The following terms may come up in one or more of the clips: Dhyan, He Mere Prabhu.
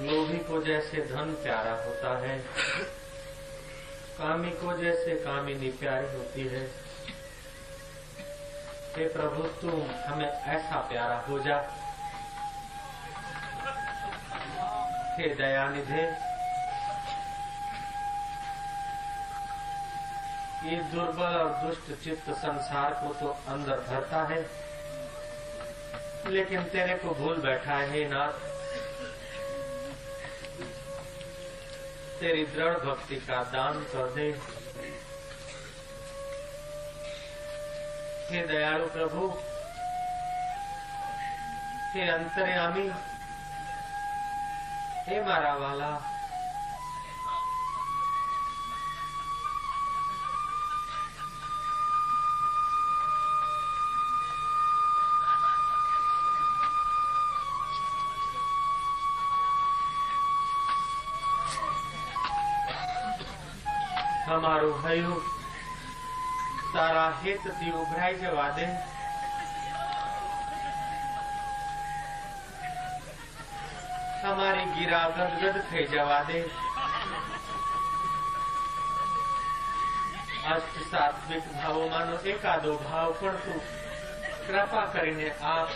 लोभी को जैसे धन प्यारा होता है, कामी को जैसे कामिनी प्यारी होती है। हे प्रभु, तू हमें ऐसा प्यारा हो जा। हे दयानिधे, ये दुर्बल और दुष्ट चित्त संसार को तो अंदर भरता है, लेकिन तेरे को भूल बैठा है नाथ। तेरी दृढ़ भक्ति का दान कर दे। हे दयालु प्रभु, हे अंतर्यामी, हे मारा वाला, हमारो भयु तारा हित ती उभराई जवा दे। हमारी गिरा गदगद थे जवा दे। अष्ट सात्विक भावों मानो एकादो भाव पर तू कृपा करीने आप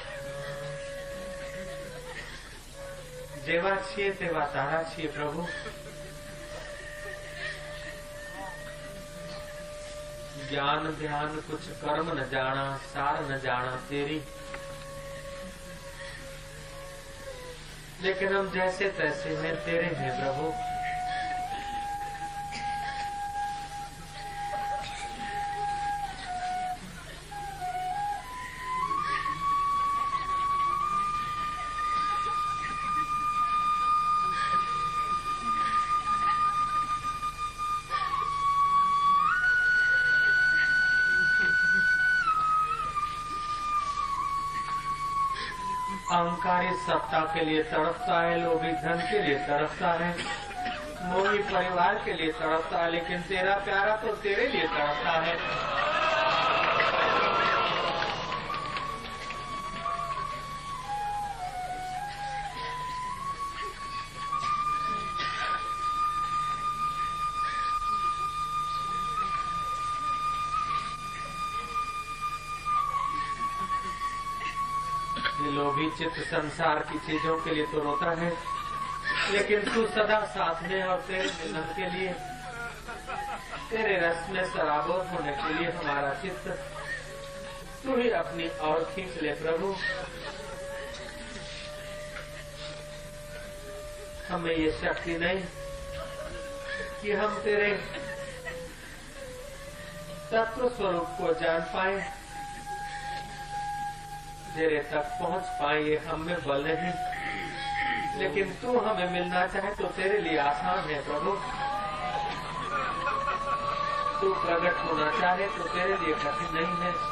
जेवा छे तेवा तारा छे प्रभु। ज्ञान ध्यान कुछ कर्म न जाना, सार न जाना तेरी, लेकिन हम जैसे तैसे हैं, तेरे हैं प्रभु। अहंकारी सत्ता के लिए तड़पता है, लोभी धन के लिए तड़पता है, मोही परिवार के लिए तड़पता है, लेकिन तेरा प्यारा तो तेरे लिए तड़पता है। लोभी चित्त संसार की चीजों के लिए तो रोता है, लेकिन तू सदा साथ में और तेरे मिलन के लिए, तेरे रस में सराबोर होने के लिए हमारा चित्त तू ही अपनी ओर खींच ले प्रभु। हमें ये शक्ति नहीं कि हम तेरे तत्व स्वरूप को जान पाए, तेरे तक पहुंच पाए, ये हम में बल है, लेकिन तू हमें मिलना चाहे तो तेरे लिए आसान है प्रभु। तू प्रकट होना चाहे तो तेरे लिए कठिन नहीं है।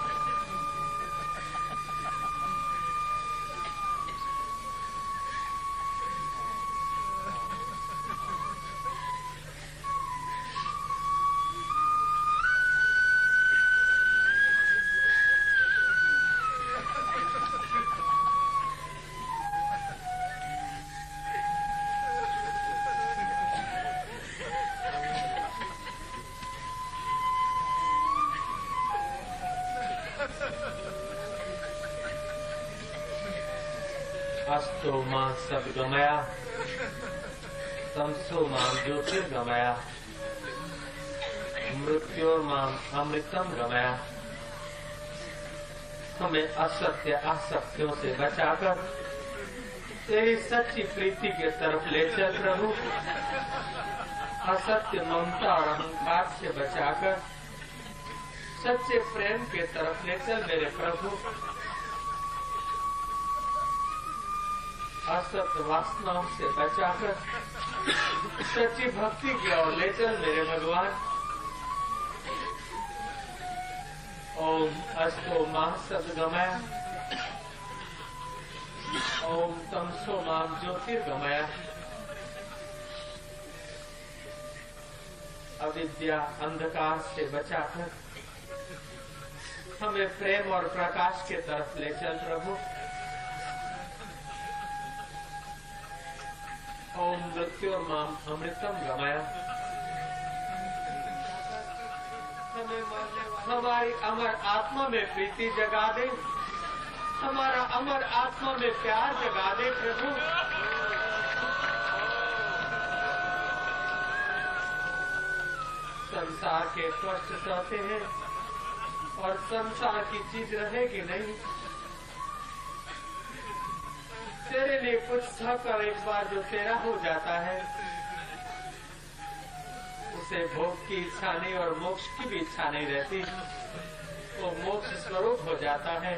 अस्तो मां सब गमया, तमसो मां ज्योतिर गमया, मृत्योर मां अमृतम गमया। हमें असत्य आसक्तियों से बचाकर तेरी सच्ची प्रीति के तरफ ले चल प्रभु। असत्य ममता और अहंकार से बचाकर सच्चे प्रेम के तरफ ले चल मेरे प्रभु। असत वासनाओं से बचाकर सच्ची भक्ति की ओर ले चल मेरे भगवान। ओम अस्तो मां सद्गमय, ओम तमसो मां ज्योतिर्गमय। अविद्या अंधकार से बचाकर हमें प्रेम और प्रकाश के तरफ ले चल प्रभु। मृत्यु और माम अमृतम गमाया। हमारी अमर आत्मा में प्रीति जगा दे, हमारा अमर आत्मा में प्यार जगा दे प्रभु। संसार के कष्ट सहते हैं और संसार की चीज रहेगी नहीं, तेरे लिए कुछ थक और एक बार जो तेरा हो जाता है उसे भोग की इच्छा नहीं और मोक्ष की भी इच्छा नहीं रहती, वो मोक्ष स्वरूप हो जाता है।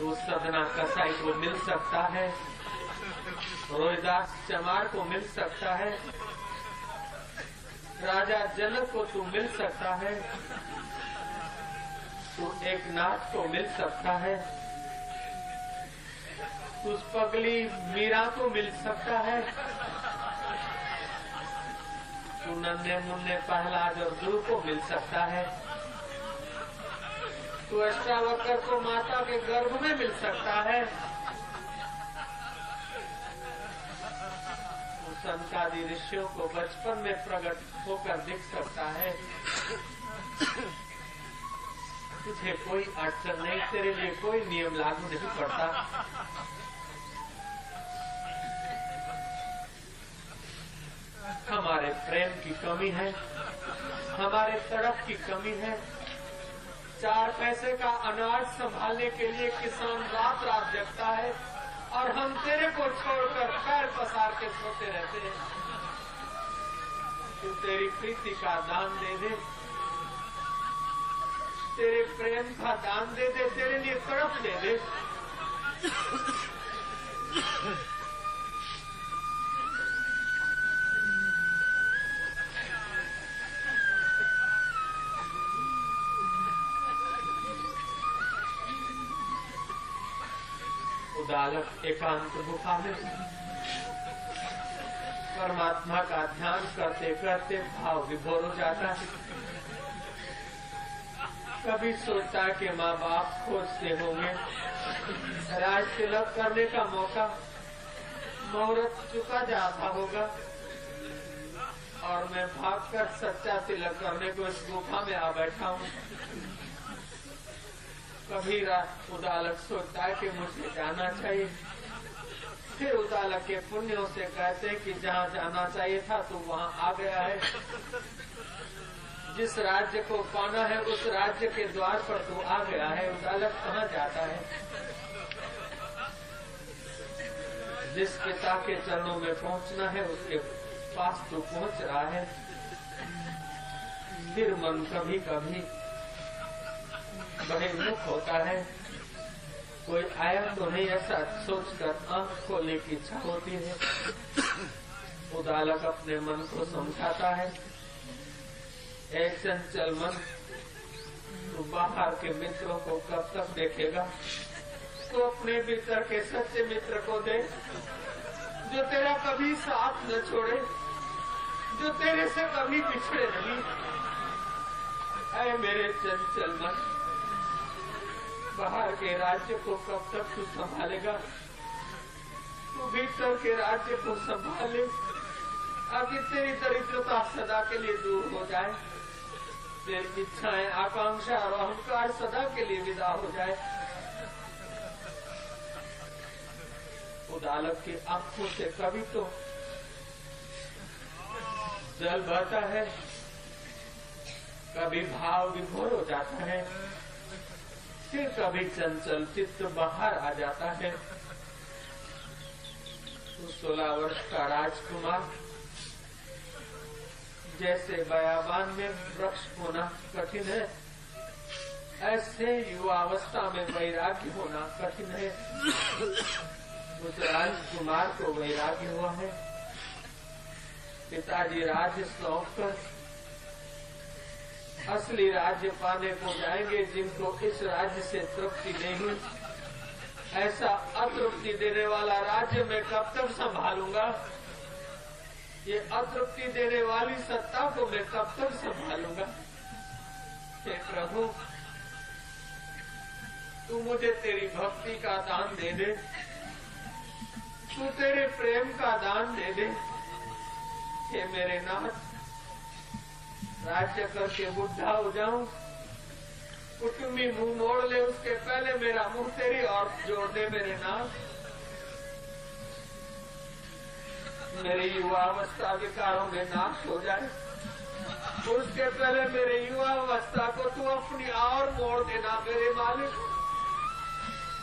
वो सदना कसाई को मिल सकता है, रोहिदास चमार को मिल सकता है, राजा जनक को तू मिल सकता है, तू एक नाथ को मिल सकता है, उस पगली मीरा को मिल सकता है, तू नन्हे मुन्ने प्रहलाद और ध्रुव को मिल सकता है, तू अष्टावक्र को माता के गर्भ में मिल सकता है, संतादी ऋषियों को बचपन में प्रकट होकर दिख सकता है। तुझे कोई अड़चन नहीं, तेरे लिए कोई नियम लागू नहीं पड़ता। हमारे प्रेम की कमी है, हमारे तड़प की कमी है, 4 पैसे का अनाज संभालने के लिए किसान रात रात जगता है और हम तेरे को छोड़कर पैर पसार के सोते रहते हैं। तू तेरी प्रीति का दान दे दे, तेरे प्रेम का दान दे दे, तेरे लिए तड़प दे दे। उदालक एकांत गुफा में परमात्मा का ध्यान करते करते भाव विभोर हो जाता है। कभी सोचता के माँ बाप खोजते होंगे, राज तिलक करने का मौका मुहूर्त चुका जाता होगा और मैं भागकर सच्चा तिलक करने को इस गुफा में आ बैठा हूँ। कभी उदालक सोचता है कि मुझे जाना चाहिए, फिर उदालक के पुण्यों से कहते कि जहाँ जाना चाहिए था तो वहाँ आ गया है, जिस राज्य को पाना है उस राज्य के द्वार पर तू आ गया है। उदालक कहाँ जाता है? जिस पिता के चरणों में पहुँचना है उसके पास तू पहुँच रहा है। फिर मन कभी कभी बड़े दुख होता है, कोई आया तो नहीं ऐसा सोचकर आँख खोलने की इच्छा होती है। उदालक अपने मन को समझाता है, ऐ चंचल मन, तू बाहर के मित्रों को कब तक देखेगा, तो अपने भीतर के सच्चे मित्र को देख जो तेरा कभी साथ न छोड़े, जो तेरे से कभी पिछड़े नहीं। ऐ मेरे चंचल मन, बाहर के राज्य को कब तक तू संभालेगा, तू भीतर के राज्य को संभाले, आगे तेरी दरिद्रता सदा के लिए दूर हो जाए, तेरी इच्छाएं, आकांक्षा और अहंकार सदा के लिए विदा हो जाए। उदालक की आंखों से कभी तो जल बहता है, कभी भाव विभोर हो जाता है, फिर कभी चंचल चित्त बाहर आ जाता है। 16 वर्ष का राजकुमार जैसे बयाबान में वृक्ष होना कठिन है, ऐसे युवावस्था में वैराग्य होना कठिन है। उस राजकुमार को वैराग्य हुआ है, पिताजी राज्य सौंपकर असली राज्य पाने को जाएंगे, जिनको इस राज्य से तृप्ति नहीं, ऐसा अतृप्ति देने वाला राज्य मैं कब तक संभालूंगा, ये अतृप्ति देने वाली सत्ता को मैं कब तक संभालूंगा। हे प्रभु, तू मुझे तेरी भक्ति का दान दे दे, तू तेरे प्रेम का दान दे दे। हे मेरे नाथ, राज्य करके बुढ़ा हो जाऊं, कुटुम्बी मुंह मोड़ ले उसके पहले मेरा मुंह तेरी और जोड़ दे मेरे नाथ। मेरे युवावस्था विकारों में नाश हो जाए उसके पहले मेरे युवावस्था को तू अपनी और मोड़ देना मेरे मालिक।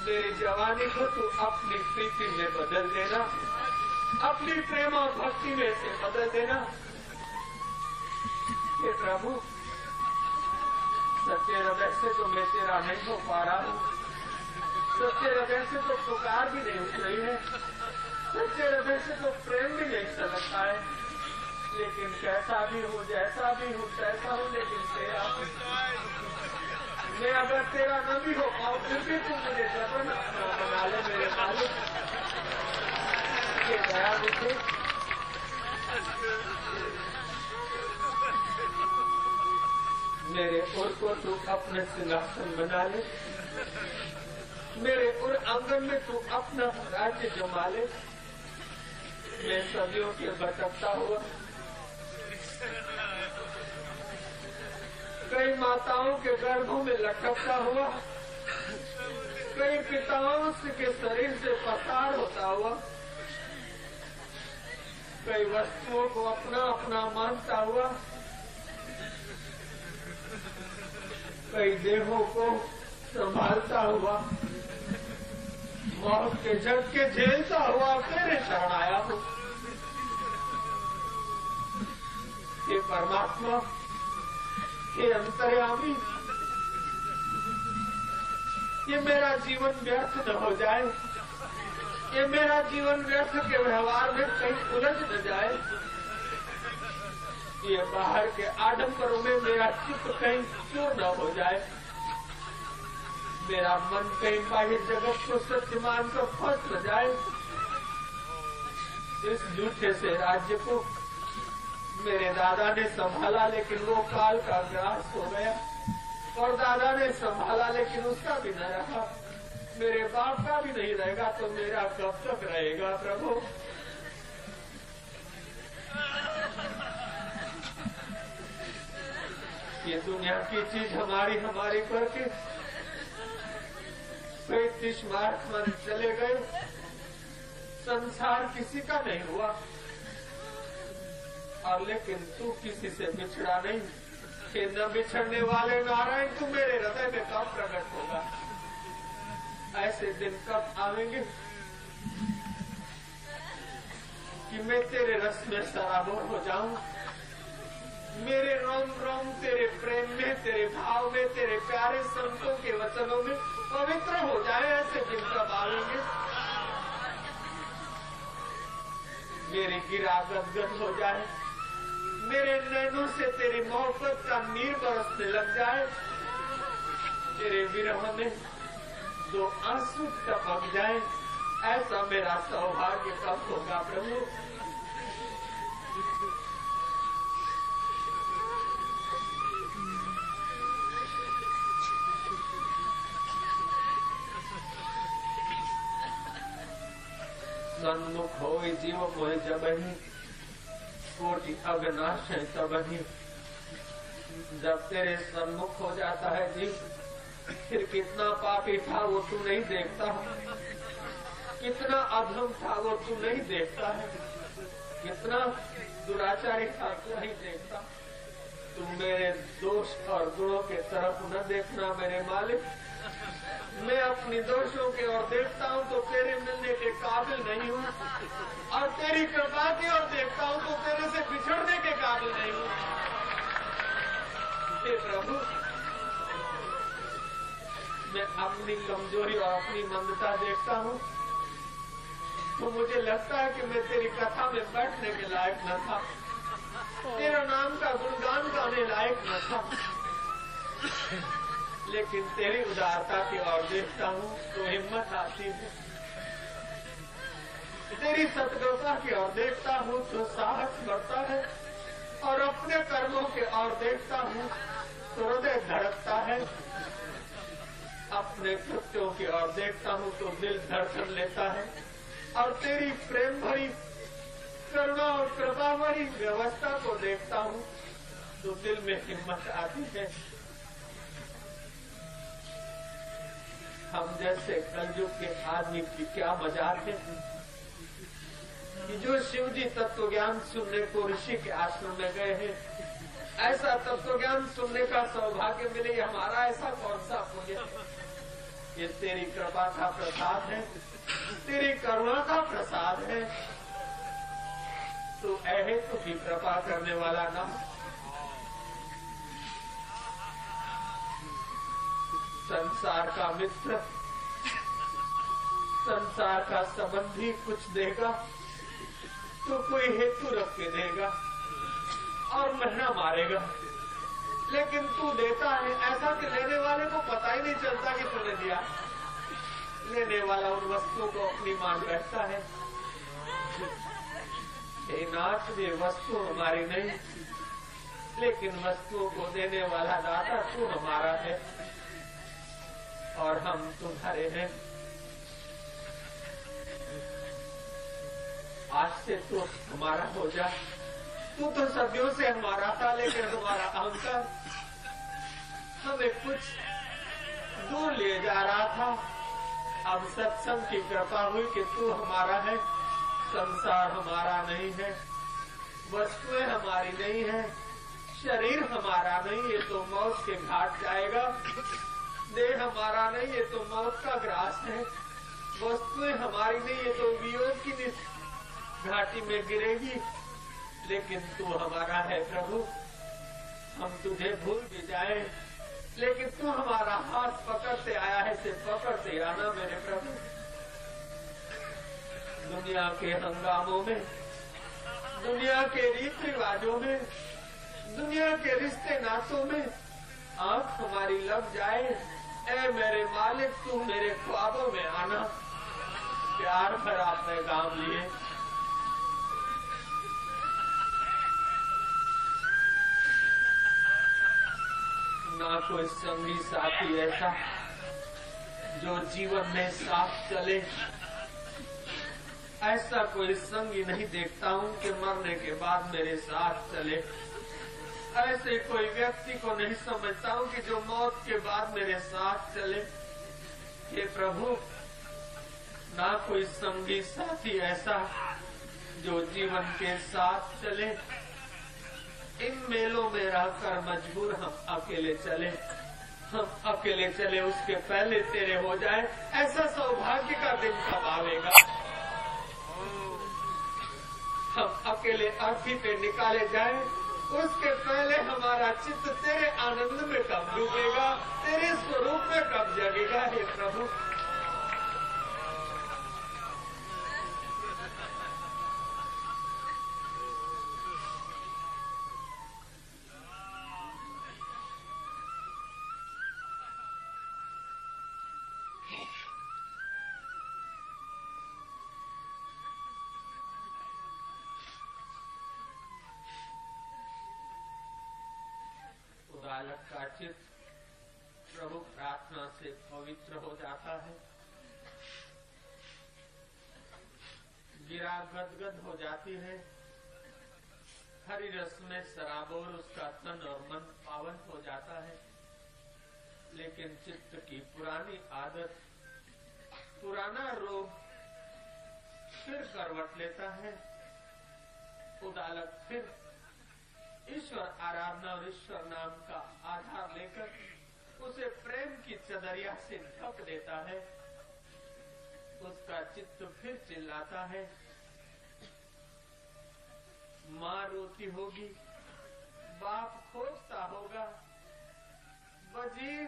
मेरी जवानी को तू अपनी प्रीति में बदल देना, अपनी प्रेम और भक्ति में से बदल देना। हे प्रभु, सच्चे हृदय से तो मैं तेरा नहीं हो पा रहा हूँ, सच्चे हृदय से तो पुकार भी नहीं उठ रही है, सच्चे हृदय से तो प्रेम भी नहीं सलकता है। लेकिन कैसा भी हो, जैसा भी हो, कैसा हो, लेकिन तेरा, मैं अगर तेरा न भी हो पाऊँ फिर भी तुम मुझे जबरन अपना बना ले मेरे मालिक। ये दया मुझे, मेरे उर को तू अपने सिंहासन बना ले, मेरे उर आंगन में तू अपना राज्य जमा ले। मैं सदियों के भटकता हुआ, कई माताओं के गर्भों में लटकता हुआ, कई पिताओं के शरीर से पसार होता हुआ, कई वस्तुओं को अपना अपना मानता हुआ, कई देहों को संभालता हुआ, मौत के झटके झेलता हुआ तेरे शरण आया हूँ। हे परमात्मा, हे अंतर्यामी, ये मेरा जीवन व्यर्थ न हो जाए, ये मेरा जीवन व्यर्थ के व्यवहार में कहीं उलझ न जाए, ये बाहर के आडंबरों में मेरा चित्त कहीं चूर न हो जाए, मेरा मन कहीं बाह्य जगत को सत्य मानकर फंस न जाए। इस झूठे से राज्य को मेरे दादा ने संभाला लेकिन वो काल का ग्रास हो गया, और दादा ने संभाला लेकिन उसका भी न रहा, मेरे बाप का भी नहीं रहेगा, तो मेरा कब तक रहेगा प्रभु। ये दुनिया की चीज हमारी हमारी करके 31 मार्च मन चले गए, संसार किसी का नहीं हुआ, और लेकिन तू किसी से बिछड़ा नहीं। के न बिछड़ने वाले नारायण तू मेरे हृदय में कब प्रकट होगा, ऐसे दिन कब आवेंगे कि मैं तेरे रस में सराबोर हो जाऊं, मेरे रोम रोम तेरे प्रेम में, तेरे भाव में, तेरे प्यारे संतों के वचनों में पवित्र हो जाए। ऐसे दिन कब आएंगे, मेरी गिरा गदगद हो जाए, मेरे नैनों से तेरी मोहब्बत का नीर बरसने लग जाए, तेरे विरह में दो आंसू टपक जाए। ऐसा मेरा सौभाग्य कब होगा प्रभु। सन्मुख हो जीव मोह जबही, कोटि अविनाश है तबही। जब तेरे सन्मुख हो जाता है जीव, फिर कितना पापी था वो तू नहीं देखता, कितना अधम था वो तू नहीं देखता है, कितना दुराचारी था तू नहीं देखता। तुम मेरे दोष और गुणों के तरफ न देखना मेरे मालिक, मैं अपने दोषों के और देखता हूँ तो तेरे मिलने के काबिल नहीं हूँ, और तेरी कृपा की और देखता हूँ तो तेरे से बिछड़ने के काबिल नहीं हूँ। हे प्रभु, मैं अपनी कमजोरी और अपनी मंदता देखता हूँ तो मुझे लगता है कि मैं तेरी कथा में बैठने के लायक न था, तेरा नाम का गुणगान गाने लायक न था, लेकिन तेरी उदारता की ओर देखता हूँ तो हिम्मत आती है, तेरी सतगुणता की ओर देखता हूँ तो साहस बढ़ता है, और अपने कर्मों के ओर देखता हूँ तो हृदय धड़कता है, अपने कृत्यों की ओर देखता हूँ तो दिल धड़कन लेता है और तेरी प्रेम भरी करुणा और कृपा भरी व्यवस्था को देखता हूँ तो दिल में हिम्मत आती है। हम जैसे कलयुग के आदमी की क्या मजाल है कि जो शिव जी तत्व ज्ञान सुनने को ऋषि के आश्रम में गए हैं, ऐसा तत्व ज्ञान सुनने का सौभाग्य मिले, हमारा ऐसा कौन सा पुण्य है। ये तेरी कृपा का प्रसाद है, तेरी करुणा का प्रसाद है। तू ऐहे तो भी कृपा करने वाला ना। संसार का मित्र, संसार का संबंधी कुछ देगा तो कोई हेतु रख के देगा और महीना मारेगा, लेकिन तू देता है ऐसा कि लेने वाले को पता ही नहीं चलता कि तूने दिया। लेने वाला उन वस्तुओं को अपनी मान बैठता है। ये नाथ ये वस्तु हमारी नहीं, लेकिन वस्तुओं को देने वाला दाता तू हमारा है और हम तुम्हारे हैं। आज से तू हमारा हो जा। तू तो सदियों से हमारा था, लेकिन हमारा अहंकार हमें कुछ दूर ले जा रहा था। अब सत्संग की कृपा हुई कि तू हमारा है, संसार हमारा नहीं है, वस्तुएं हमारी नहीं है, शरीर हमारा नहीं, ये तो मौत के घाट जाएगा। देह हमारा नहीं, ये तो मौत का ग्रास है। वस्तुएं हमारी नहीं, ये तो वियोग की घाटी में गिरेगी, लेकिन तू हमारा है। प्रभु हम तुझे भूल भी जाए, लेकिन तू हमारा हाथ पकड़ते आया है, इसे पकड़ते आना मेरे प्रभु। दुनिया के हंगामों में, दुनिया के रीति रिवाजों में, दुनिया के रिश्ते नातों में आंख हमारी लग जाए, ऐ मेरे मालिक तू मेरे ख्वाबों में आना। प्यार भरा पैगाम लिए ना कोई संगी साथी ऐसा जो जीवन में साथ चले, ऐसा कोई संगी नहीं देखता हूँ कि मरने के बाद मेरे साथ चले। ऐसे कोई व्यक्ति को नहीं समझता हूँ कि जो मौत के बाद मेरे साथ चले। हे प्रभु ना कोई संगी साथी ऐसा जो जीवन के साथ चले। इन मेलों में रहकर मजबूर हम अकेले चले, हम अकेले चले उसके पहले तेरे हो जाए, ऐसा सौभाग्य का दिन कब आवेगा। हम अकेले अर्थी पे निकाले जाए उसके पहले हमारा चित्त तेरे आनंद में कब डूबेगा, तेरे स्वरूप में कब जगेगा। हे प्रभु बालक का चित्त प्रभु प्रार्थना से पवित्र हो जाता है, गिरा गदगद हो जाती है, हरी रस में सराबोर उसका तन और मन पावन हो जाता है। लेकिन चित्त की पुरानी आदत, पुराना रोग फिर करवट लेता है। उदालक फिर ईश्वर आराधना और ईश्वर नाम का आधार लेकर उसे प्रेम की चदरिया से ढक देता है। उसका चित्त फिर चिल्लाता है, माँ रोती होगी, बाप खोजता होगा, वजीर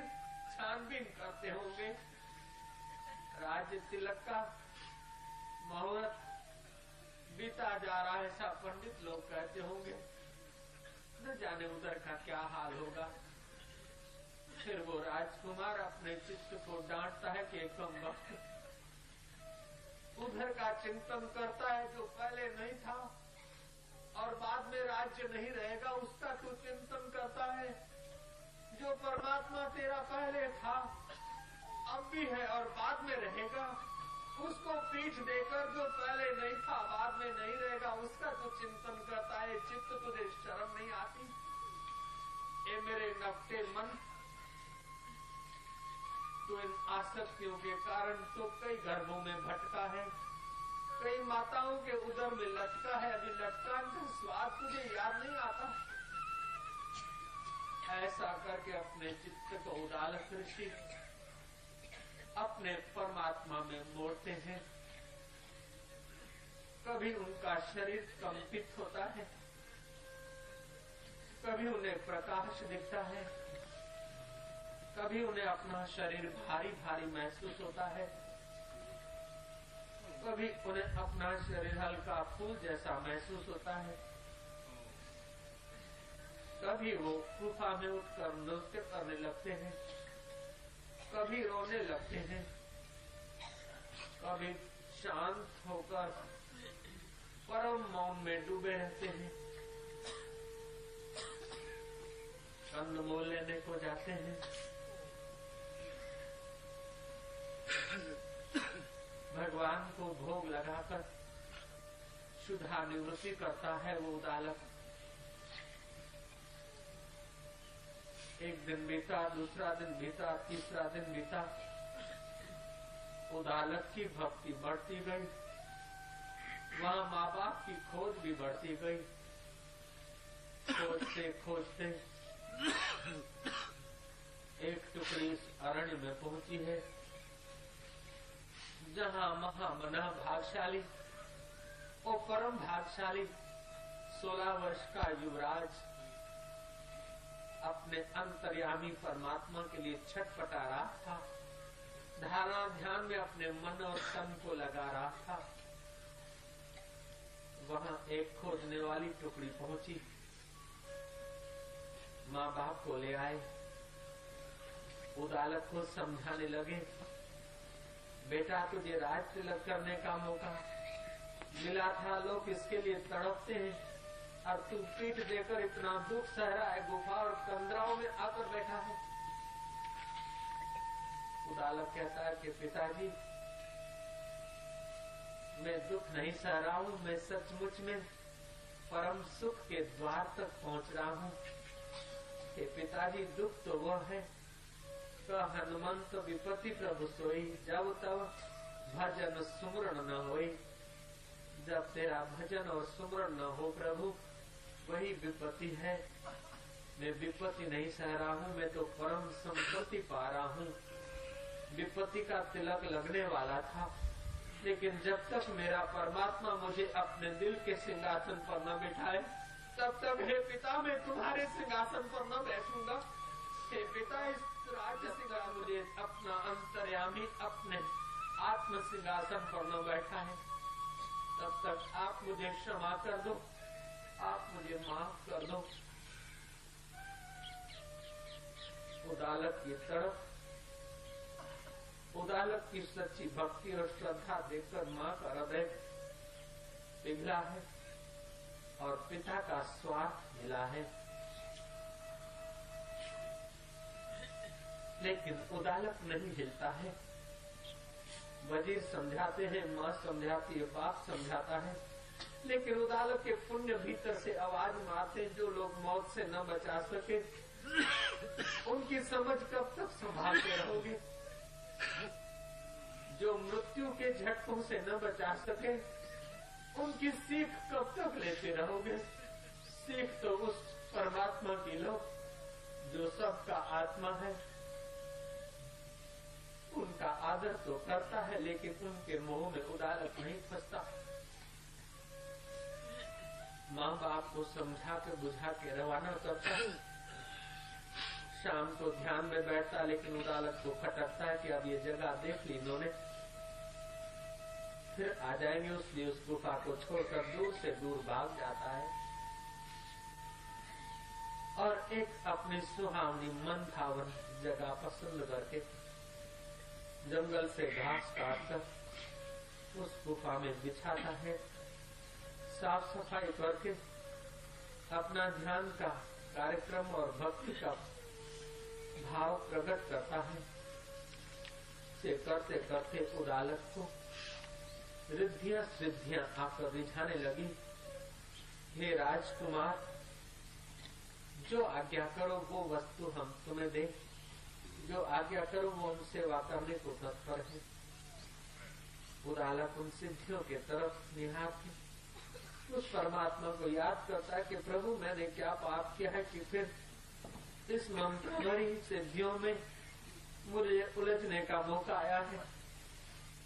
छानबीन करते होंगे, राज्य तिलक का मुहूर्त बीता जा रहा है, ऐसा पंडित लोग कहते होंगे, न जाने उधर का क्या हाल होगा। फिर वो राजकुमार अपने चित्त को डांटता है कि एकदम वक्त उधर का चिंतन करता है जो पहले नहीं था और बाद में राज्य नहीं रहेगा, उसका तू चिंतन करता है। जो परमात्मा तेरा पहले था पापी है और बाद में रहेगा, उसको पीठ देकर जो पहले नहीं था बाद में नहीं रहेगा, उसका तो चिंतन करता है। चित्त तुझे शर्म नहीं आती? ये मेरे नपटे मन, तो इन आसक्तियों के कारण तो कई गर्भों में भटका है, कई माताओं के उदर में लटका है। अभी लटका का स्वाद तुझे याद नहीं आता। ऐसा करके अपने चित्त को उदालक ऋषि अपने परमात्मा में मोड़ते हैं। कभी उनका शरीर कंपित होता है, कभी उन्हें प्रकाश दिखता है, कभी उन्हें अपना शरीर भारी भारी महसूस होता है, कभी उन्हें अपना शरीर हल्का फूल जैसा महसूस होता है, कभी वो गुफा में उठकर नृत्य करने लगते हैं, कभी रोने लगते हैं, कभी शांत होकर परम मौन में डूबे रहते हैं, कंदमूल लेने को जाते हैं, भगवान को भोग लगाकर क्षुधा निवृत्ति करता है वो उदालक। एक दिन बीता, दूसरा दिन बीता, तीसरा दिन बीता, उदालक की भक्ति बढ़ती गई, वहाँ माँ बाप की खोज भी बढ़ती गई। खोजते खोजते एक टुकड़ी इस अरण्य में पहुंची है जहाँ महामना भागशाली और परम भागशाली 16 वर्ष का युवराज अपने अंतर्यामी परमात्मा के लिए छटपटा रहा था, धारणा ध्यान में अपने मन और तन को लगा रहा था। वहाँ एक खोजने वाली टुकड़ी पहुंची, माँ बाप को ले आए, उदालक को समझाने लगे, बेटा तुझे राज तिलक करने का मौका मिला था, लोग इसके लिए तड़पते हैं और तू पीठ देकर इतना दुख सह रहा है, गुफा और कंदराओं में आकर बैठा है। उदालक कहता है कि पिताजी मैं दुख नहीं सह रहा हूँ, मैं सचमुच में परम सुख के द्वार तक पहुँच रहा हूँ। हे पिताजी दुख तो वह है का हनुमंत विपत्ति प्रभु सोई, जब तब भजन सुमरण न होई। जब तेरा भजन और सुमरण न हो प्रभु वही विपत्ति है। मैं विपत्ति नहीं सह रहा हूँ, मैं तो परम संपत्ति पा रहा हूँ। विपत्ति का तिलक लगने वाला था, लेकिन जब तक मेरा परमात्मा मुझे अपने दिल के सिंहासन पर न बिठाए तब तक हे पिता मैं तुम्हारे सिंहासन पर न बैठूंगा। हे पिता इस राज्य सिंहासन मुझे अपना अंतर्यामी अपने आत्म सिंहासन पर न बैठा है, तब तक आप मुझे क्षमा कर दो, आप मुझे माफ कर दो। उदालक की तरफ, उदालक की सच्ची भक्ति और श्रद्धा देखकर माँ का हृदय पिघला है और पिता का स्वार्थ हिला है। लेकिन उदालक नहीं हिलता है। वजीर समझाते हैं, माँ समझाती है, बाप समझाता है, लेकिन उदालक के पुण्य भीतर से आवाज मारते, जो लोग मौत से न बचा सके उनकी समझ कब तक संभालते रहोगे? जो मृत्यु के झटकों से न बचा सके उनकी सीख कब तक लेते रहोगे? सीख तो उस परमात्मा की लो जो सबका आत्मा है। उनका आदर तो करता है, लेकिन उनके मोह में उदालक नहीं फंसता। माँ बाप को समझा के बुझा के रवाना करता, शाम को ध्यान में बैठता, लेकिन उदालक को खटकता है कि अब ये जगह देख ली इन्होंने, फिर आ जाएंगे, उसलिए उस गुफा को छोड़कर दूर से दूर भाग जाता है। और एक अपनी सुहावनी मन भावन जगह पसंद करके जंगल से घास काटकर उस गुफा में बिछाता है, साफ सफाई करके अपना ध्यान का कार्यक्रम और भक्ति का भाव प्रकट करता है। से करते करते उस आलस को रिद्धियां सिद्धियां आपको रिझाने लगी। हे राजकुमार, जो आज्ञा करो वो वस्तु हम तुम्हें दें, जो आज्ञा करो वो हम सेवा करने को तत्पर है। पूरा आलस उन सिद्धियों के तरफ निहार है। उस परमात्मा को याद करता है कि प्रभु मैंने क्या पाप किया है कि फिर इस ममतामयी सिद्धियों में मुझे उलझने का मौका आया है।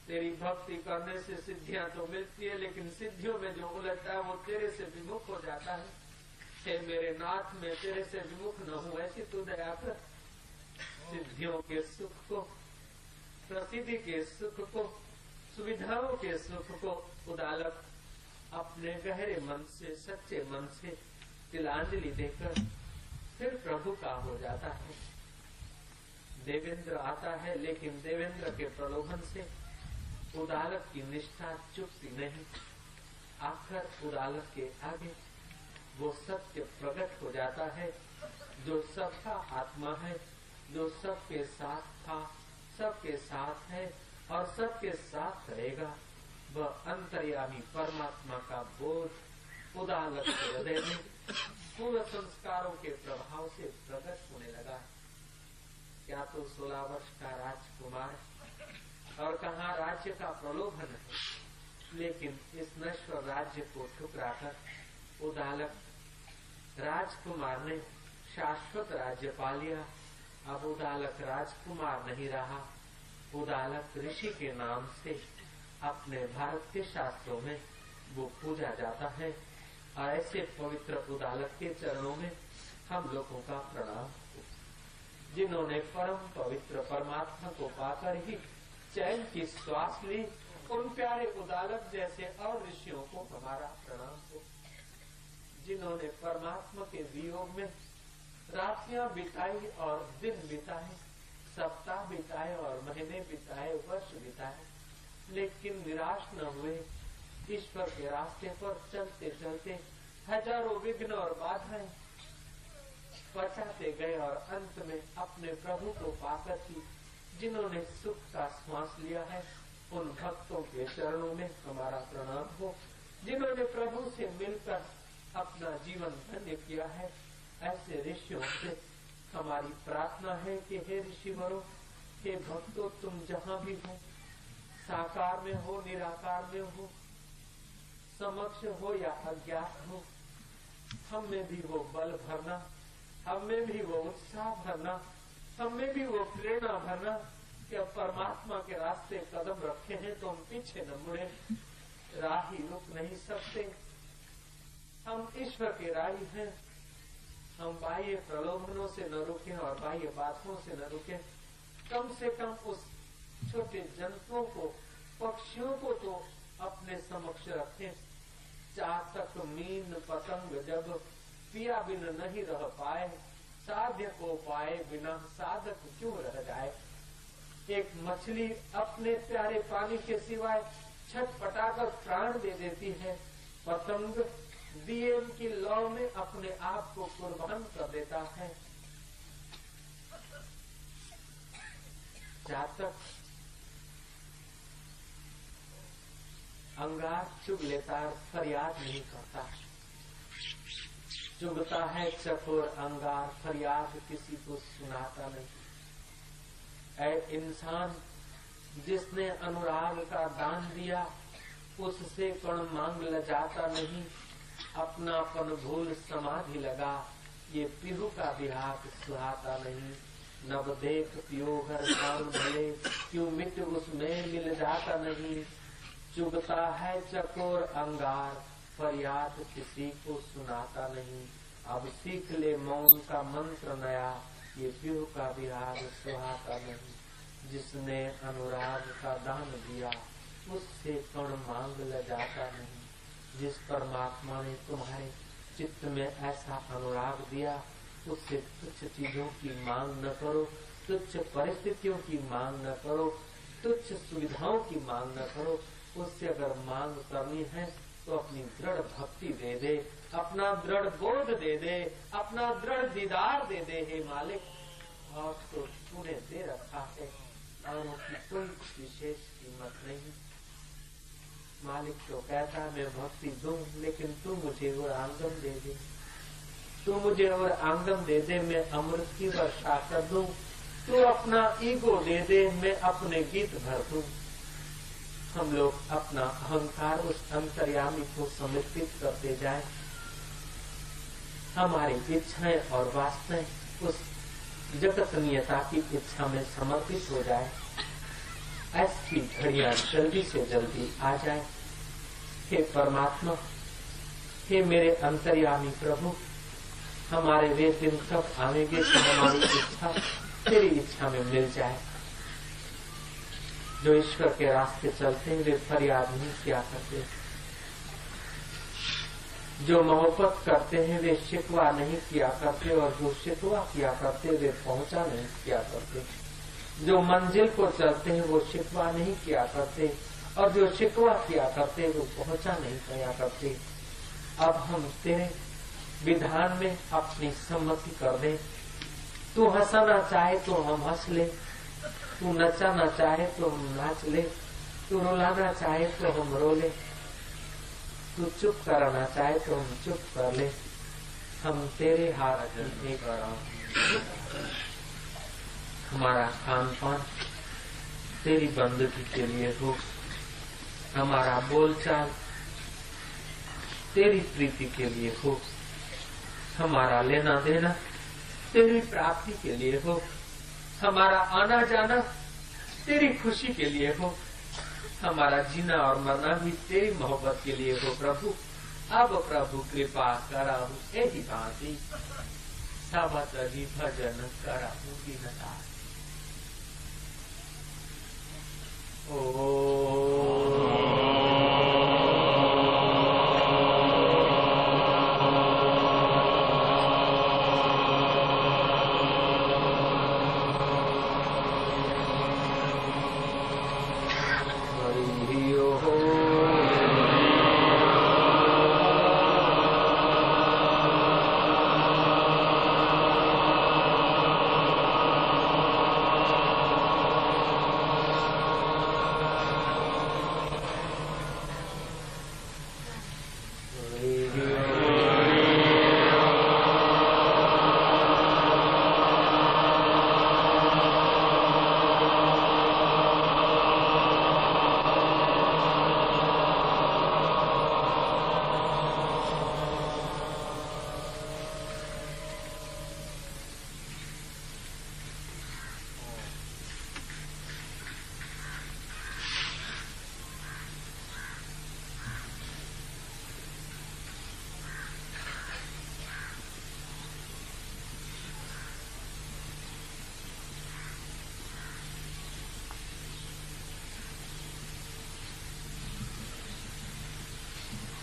तेरी भक्ति करने से सिद्धियां तो मिलती है, लेकिन सिद्धियों में जो उलझता है वो तेरे से विमुख हो जाता है। हे मेरे नाथ, मैं तेरे से विमुख न हूँ, ऐसी तू दया कर। सिद्धियों के सुख को, प्रसिद्धि के सुख को, सुविधाओं के सुख को उदालक अपने गहरे मन से, सच्चे मन से तिलांजलि देकर फिर प्रभु का हो जाता है। देवेंद्र आता है, लेकिन देवेंद्र के प्रलोभन से उदालक की निष्ठा चुपती नहीं। आखिर उदालक के आगे वो सत्य प्रकट हो जाता है जो सबका आत्मा है, जो सबके साथ था, सबके साथ है और सबके साथ रहेगा। वह अंतर्यामी परमात्मा का बोध उदालक के हृदय में पूर्व संस्कारों के प्रभाव से प्रकट होने लगा। क्या तो 16 वर्ष का राजकुमार और कहाँ राज्य का प्रलोभन है, लेकिन इस नश्वर राज्य को ठुकराकर उदालक राजकुमार ने शाश्वत राज्य पा लिया। अब उदालक राजकुमार नहीं रहा, उदालक ऋषि के नाम से अपने भारत के शास्त्रों में वो पूजा जाता है। और ऐसे पवित्र उदालक के चरणों में हम लोगों का प्रणाम हो, जिन्होंने परम पवित्र परमात्मा को पाकर ही चैन की श्वास ली। उन प्यारे उदालक जैसे और ऋषियों को हमारा प्रणाम हो, जिन्होंने परमात्मा के वियोग में रातियां बिताई और दिन बिताए, सप्ताह बिताए और महीने बिताए, वर्ष बिताए, लेकिन निराश न हुए। ईश्वर के रास्ते पर चलते चलते हजारों विघ्न और बाधाएं पचाते गए और अंत में अपने प्रभु को पाकर की जिन्होंने सुख का श्वास लिया है, उन भक्तों के चरणों में हमारा प्रणाम हो, जिन्होंने प्रभु से मिलकर अपना जीवन धन्य किया है। ऐसे ऋषियों से हमारी प्रार्थना है कि हे ऋषिवरों, हे भक्तों, तुम जहाँ भी हो, साकार में हो, निराकार में हो, समक्ष हो या अज्ञात हो, हम में भी वो बल भरना, हम में भी वो उत्साह भरना, हम में भी वो प्रेरणा भरना कि अब परमात्मा के रास्ते कदम रखे हैं तो हम पीछे न मुड़े, राही रुक नहीं सकते, हम ईश्वर के राही हैं, हम बाह्य प्रलोभनों से न रुके और बाह्य बातों से न रुके। कम से कम उस छोटे जंतुओं को, पक्षियों को तो अपने समक्ष रखें। चातक मीन पतंग जब पिया बिन नहीं रह पाए, साध्य को पाए बिना साधक क्यों रह जाए। एक मछली अपने प्यारे पानी के सिवाय छटपटाकर प्राण दे देती है, पतंग दिए की लौ में अपने आप को कुर्बान कर देता है। चातक अंगार चुग लेता है, फरियाद नहीं करता। चुगता है चकोर अंगार, फरियाद किसी को सुनाता नहीं। ऐ इंसान, जिसने अनुराग का दान दिया, उससे कण मांग ल जाता नहीं। अपनापन भूल समाधि लगा, ये पीहू का बिहाग सुहाता नहीं। नव देख पियो घर काम भले, क्यों मिट उसमें मिल जाता नहीं। चुगता है चकोर अंगार, फरियाद किसी को सुनाता नहीं। अब सीख ले मौन का मंत्र नया, ये प्यू का विहार सुहाता नहीं। जिसने अनुराग का दान दिया, उससे कण मांग ल जाता नहीं। जिस परमात्मा ने तुम्हारे चित्त में ऐसा अनुराग दिया, उससे तुच्छ चीजों की मांग न करो, तुच्छ परिस्थितियों की मांग न करो, तुच्छ सुविधाओं की मांग न करो। उससे अगर मांग करनी है तो अपनी दृढ़ भक्ति दे दे, अपना दृढ़ बोध दे दे, अपना दृढ़ दीदार दे दे। हे मालिक, और तो तूने दे रखा है, और उसकी कोई विशेष कीमत नहीं। मालिक तो कहता मैं भक्ति दूं, लेकिन तू मुझे और आंगन दे दे, तू मुझे और आंगन दे दे, मैं अमृत की वर्षा कर दूं, तू अपना ईगो दे दे, मैं अपने गीत भर दूं। हम लोग अपना अहंकार उस अंतर्यामी को समर्पित करते जाए। हमारी इच्छाएं और वासनाएं उस जगतनियता की इच्छा में समर्पित हो जाए। ऐसी घड़ियां जल्दी से जल्दी आ जाए। हे परमात्मा, हे मेरे अंतर्यामी प्रभु, हमारे वे दिन कब आएंगे कि हमारी इच्छा तेरी इच्छा में मिल जाए। जो ईश्वर के रास्ते चलते हैं वे फरियाद नहीं किया करते, जो मोहब्बत करते हैं वे शिकवा नहीं किया करते, और जो शिकवा किया करते वे पहुंचा नहीं किया करते। जो मंजिल को चलते हैं वो शिकवा नहीं किया करते, और जो शिकवा किया करते वो पहुंचा नहीं किया करते। अब हम तेरे विधान में अपनी सम्मति कर दे। तू हंसना चाहे तो हम हंस ले, तू नचाना चाहे तो हम नाच ले, तू रुलाना चाहे तो हम रो ले, तू चुप कराना चाहे तो हम चुप कर ले। हम तेरे हाथ नहीं करा। हमारा खान पान तेरी बंदगी के लिए हो, हमारा बोलचाल तेरी प्रीति के लिए हो, हमारा लेना देना तेरी प्राप्ति के लिए हो, हमारा आना जाना तेरी खुशी के लिए हो, हमारा जीना और मरना भी तेरी मोहब्बत के लिए हो। प्रभु अब प्रभु कृपा कराहू ऐसी भांति सावत अजी भजन कराहू दीनता। ओ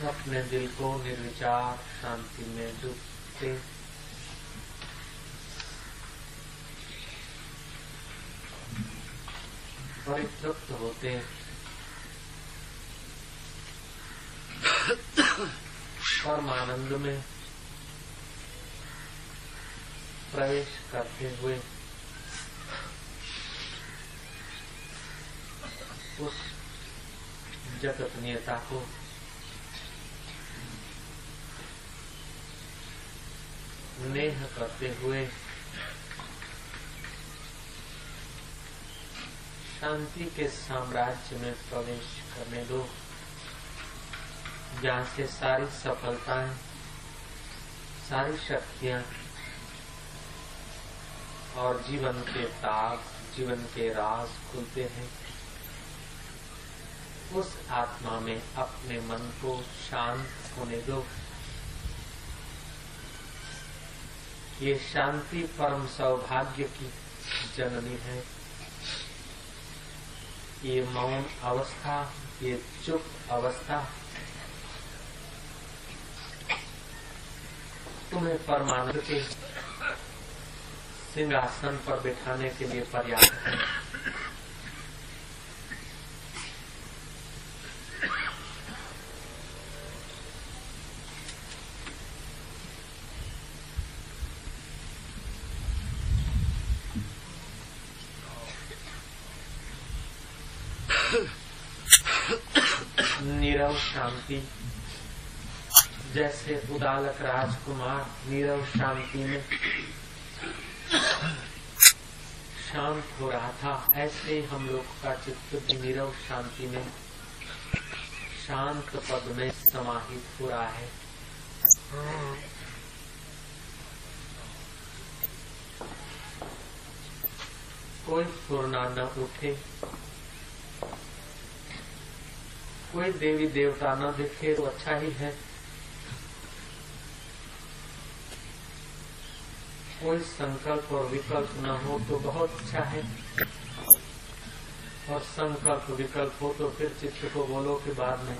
अपने दिल को निर्विचार शांति में डूबते परितृप्त होते परमानंद में प्रवेश करते हुए उस जगतनियता को नेह करते हुए शांति के साम्राज्य में प्रवेश करने दो, जहाँ से सारी सफलताएं, सारी शक्तियां और जीवन के ताग, जीवन के राज खुलते हैं। उस आत्मा में अपने मन को शांत होने दो। ये शांति परम सौभाग्य की जननी है। ये मौन अवस्था, ये चुप अवस्था तुम्हें परमानंद के सिंहासन पर बिठाने के लिए पर्याप्त है। नीरव शांति, जैसे उदालक राजकुमार नीरव शांति में शांत हो रहा था, ऐसे हम लोग का चित्त नीरव शांति में शांत पद में समाहित हो रहा है। कोई फुरना न उठे, कोई देवी देवता न दिखे तो अच्छा ही है, कोई संकल्प और विकल्प न हो तो बहुत अच्छा है, और संकल्प विकल्प हो तो फिर चित्त को बोलो के बाद में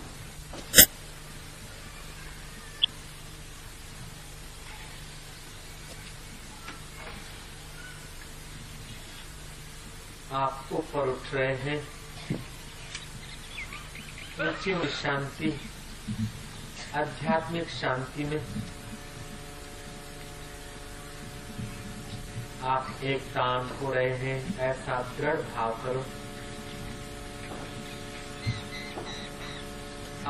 आप ऊपर उठ रहे हैं, ऊंची शांति, आध्यात्मिक शांति में आप एक तान हो रहे हैं, ऐसा दृढ़ भाव करो।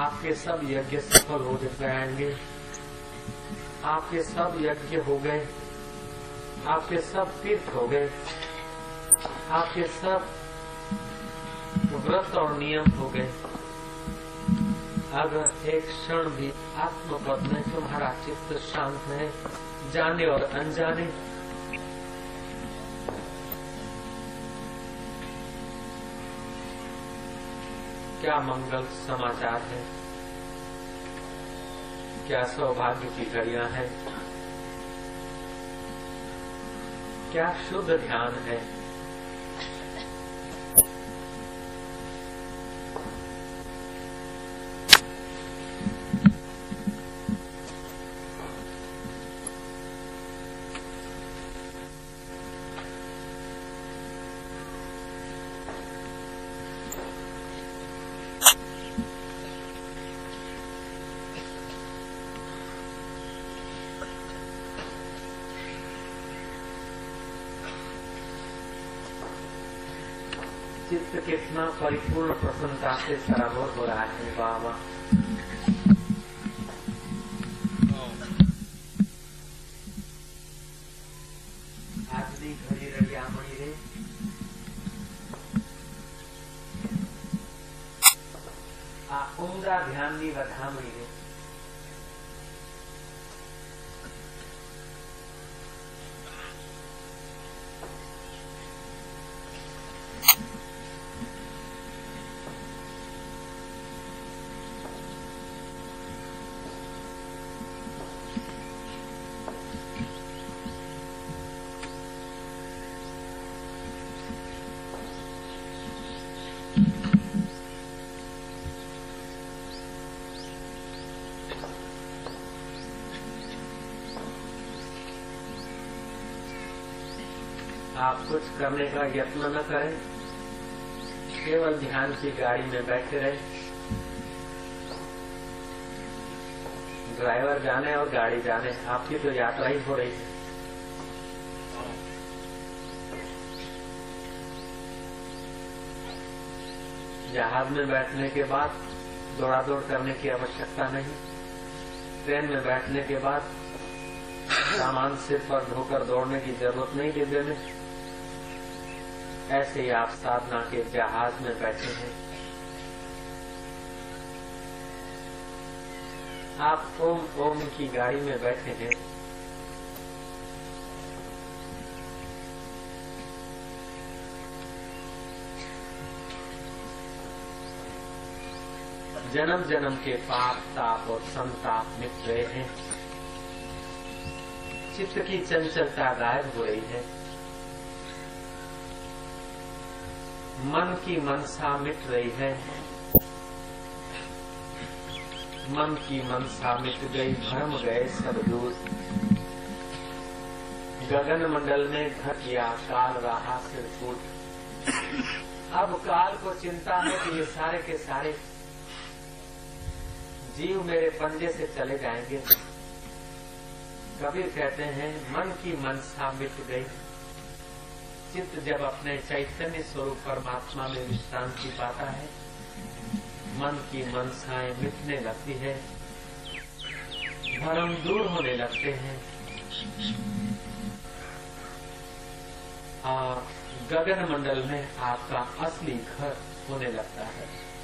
आपके सब यज्ञ सफल हो जाएंगे, आपके सब यज्ञ हो गए, आपके सब तीर्थ हो गए, आपके सब व्रत और नियम हो गए। अगर एक क्षण भी आत्मपद में तुम्हारा चित्त शांत है, जाने और अनजाने, क्या मंगल समाचार है, क्या सौभाग्य की घड़ियां है, क्या शुद्ध ध्यान है। चित्त कितना परिपूर्ण प्रसन्नता से सराबोर हो रहा है। बाबा आदमी घड़ी रड़िया मणि रे, आ उमदा ध्यान नी वधा मणि रे, आप कुछ करने का यत्न न करें, केवल ध्यान की गाड़ी में बैठे रहे। ड्राइवर जाने और गाड़ी जाने, आपकी तो यात्रा ही हो रही है। जहाज में बैठने के बाद दौड़ा दौड़ करने की आवश्यकता नहीं, ट्रेन में बैठने के बाद सामान से पर धोकर दौड़ने की जरूरत नहीं। देने में ऐसे ही आप साधना के जहाज में बैठे हैं। आप ओम ओम की गाड़ी में बैठे हैं। जन्म जन्म के पाप ताप और संताप मिट रहे हैं, चित्त की चंचलता गायब हो रही है, मन की मनसा मिट रही है। मन की मनसा मिट गई, भ्रम गए सब दूर। गगन मंडल में घट गया काल रहा सिर फूट। अब काल को चिंता है कि ये सारे के सारे जीव मेरे पंजे से चले जाएंगे। कबीर कहते हैं मन की मनसा मिट गई, चित्त जब अपने चैतन्य स्वरूप परमात्मा में विश्रांति पाता है, मन की मनसाएं मिटने लगती है, भ्रम दूर होने लगते हैं और गगन मंडल में आपका असली घर होने लगता है।